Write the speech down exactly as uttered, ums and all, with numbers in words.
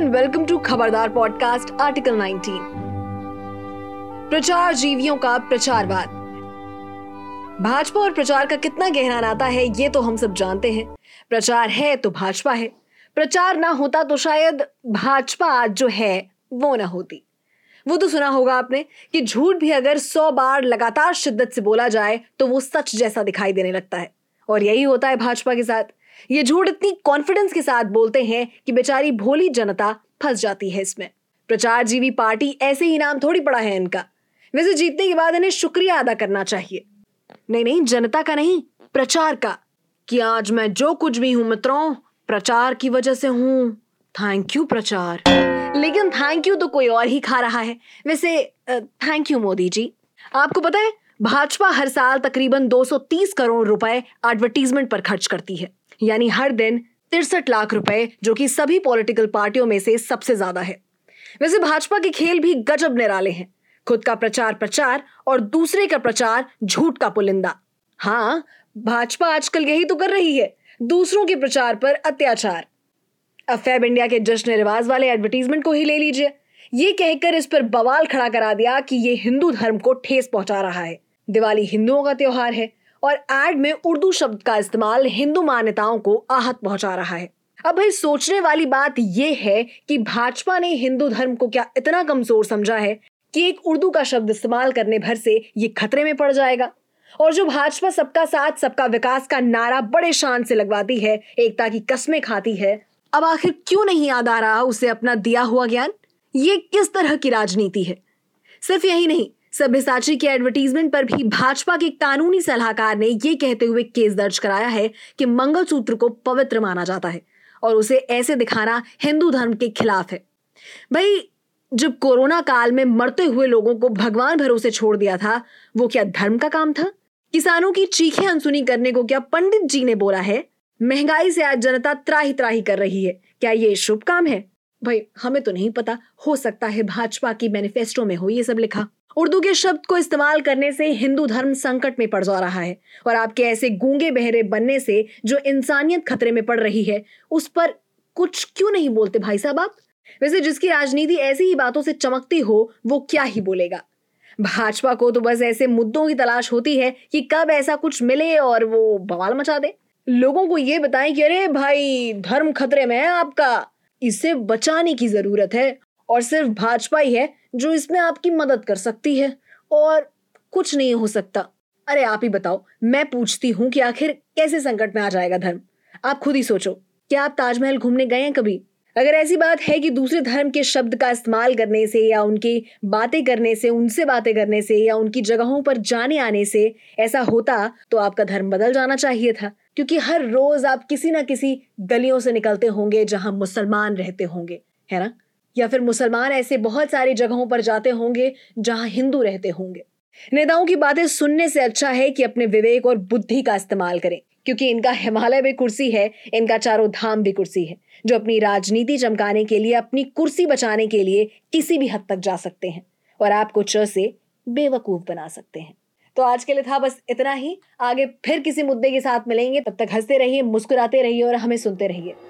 and welcome to Khabardar Podcast, Article nineteen. प्रचार जीवियों का प्रचारवाद। भाजपा और प्रचार का कितना गहरा नाता है ये तो हम सब जानते हैं। प्रचार है तो भाजपा है, प्रचार ना होता तो शायद भाजपा जो है वो ना होती। वो तो सुना होगा आपने कि झूठ भी अगर सौ बार लगातार शिद्दत से बोला जाए तो वो सच जैसा दिखाई देने लगता है, और यही होता है भाजपा के साथ। ये झूठ इतनी कॉन्फिडेंस के साथ बोलते हैं कि बेचारी भोली जनता फंस जाती है इसमें। प्रचार जीवी पार्टी ऐसे ही नाम थोड़ी पड़ा है इनका। वैसे जीतने के बाद इन्हें शुक्रिया अदा करना चाहिए, नहीं नहीं जनता का नहीं, प्रचार का, कि आज मैं जो कुछ भी हूं मित्रों प्रचार की वजह से हूं। थैंक यू प्रचार। लेकिन थैंक यू तो कोई और ही खा रहा है। वैसे थैंक यू मोदी जी। आपको पता है भाजपा हर साल तकरीबन दो सौ तीस करोड़ रुपए एडवर्टीजमेंट पर खर्च करती है, यानी हर दिन तिरसठ लाख रुपए, जो कि सभी पॉलिटिकल पार्टियों में से सबसे ज्यादा है। वैसे भाजपा के खेल भी गजब निराले हैं, खुद का प्रचार प्रचार और दूसरे का प्रचार झूठ का पुलिंदा। हाँ, भाजपा आजकल यही तो कर रही है, दूसरों के प्रचार पर अत्याचार। अब फैब इंडिया के जश्न रिवाज वाले एडवर्टीजमेंट को ही ले लीजिए। ये कहकर इस पर बवाल खड़ा करा दिया कि ये हिंदू धर्म को ठेस पहुंचा रहा है, दिवाली हिंदुओं का त्योहार है, और एड में उर्दू शब्द का इस्तेमाल हिंदू मान्यताओं को आहत पहुंचा रहा है। अब भाई सोचने वाली बात ये है कि भाजपा ने हिंदू धर्म को क्या इतना कमजोर समझा है कि एक उर्दू का शब्द इस्तेमाल करने भर से ये खतरे में पड़ जाएगा। और जो भाजपा सबका साथ सबका विकास का नारा बड़े शान से लगवाती है, एकता की कसमें खाती है, अब आखिर क्यों नहीं याद आ रहा उसे अपना दिया हुआ ज्ञान। ये किस तरह की राजनीति है। सिर्फ यही नहीं, सभ्यसाची के एडवर्टीजमेंट पर भी भाजपा के कानूनी सलाहकार ने ये कहते हुए केस दर्ज कराया है कि मंगलसूत्र को पवित्र माना जाता है और उसे ऐसे दिखाना हिंदू धर्म के खिलाफ है। भाई जब कोरोना काल में मरते हुए लोगों को भगवान भरोसे छोड़ दिया था, वो क्या धर्म का काम था? किसानों की चीखें अनसुनी करने को क्या पंडित जी ने बोला है? महंगाई से आज जनता त्राही त्राही कर रही है, क्या ये शुभ काम है? भाई हमें तो नहीं पता, हो सकता है भाजपा की मैनिफेस्टो में हो ये सब लिखा। उर्दू के शब्द को इस्तेमाल करने से हिंदू धर्म संकट में पड़ जा रहा है, और आपके ऐसे गूंगे बहरे बनने से जो इंसानियत खतरे में पड़ रही है उस पर कुछ क्यों नहीं बोलते भाई साहब आप। वैसे जिसकी राजनीति ऐसी ही बातों से चमकती हो वो क्या ही बोलेगा। भाजपा को तो बस ऐसे मुद्दों की तलाश होती है कि कब ऐसा कुछ मिले और वो बवाल मचा दे, लोगों को ये बताएं कि अरे भाई धर्म खतरे में है आपका, इसे बचाने की जरूरत है और सिर्फ भाजपा ही है जो इसमें आपकी मदद कर सकती है और कुछ नहीं हो सकता। अरे आप ही बताओ, मैं पूछती हूँ कि आखिर कैसे संकट में आ जाएगा धर्म? आप खुद ही सोचो, क्या आप ताजमहल घूमने गए हैं कभी? अगर ऐसी बात है कि दूसरे धर्म के शब्द का इस्तेमाल करने से या उनकी बातें करने से, उनसे बातें करने से या उनकी जगहों पर जाने आने से ऐसा होता तो आपका धर्म बदल जाना चाहिए था, क्योंकि हर रोज आप किसी ना किसी गलियों से निकलते होंगे जहां मुसलमान रहते होंगे, है ना? या फिर मुसलमान ऐसे बहुत सारी जगहों पर जाते होंगे जहां हिंदू रहते होंगे। नेताओं की बातें सुनने से अच्छा है कि अपने विवेक और बुद्धि का इस्तेमाल करें, क्योंकि इनका हिमालय भी कुर्सी है, इनका चारों धाम भी कुर्सी है, जो अपनी राजनीति चमकाने के लिए, अपनी कुर्सी बचाने के लिए किसी भी हद तक जा सकते हैं और आपको च से बेवकूफ बना सकते हैं। तो आज के लिए था बस इतना ही। आगे फिर किसी मुद्दे के साथ मिलेंगे, तब तक हंसते रहिए, मुस्कुराते रहिए और हमें सुनते रहिए।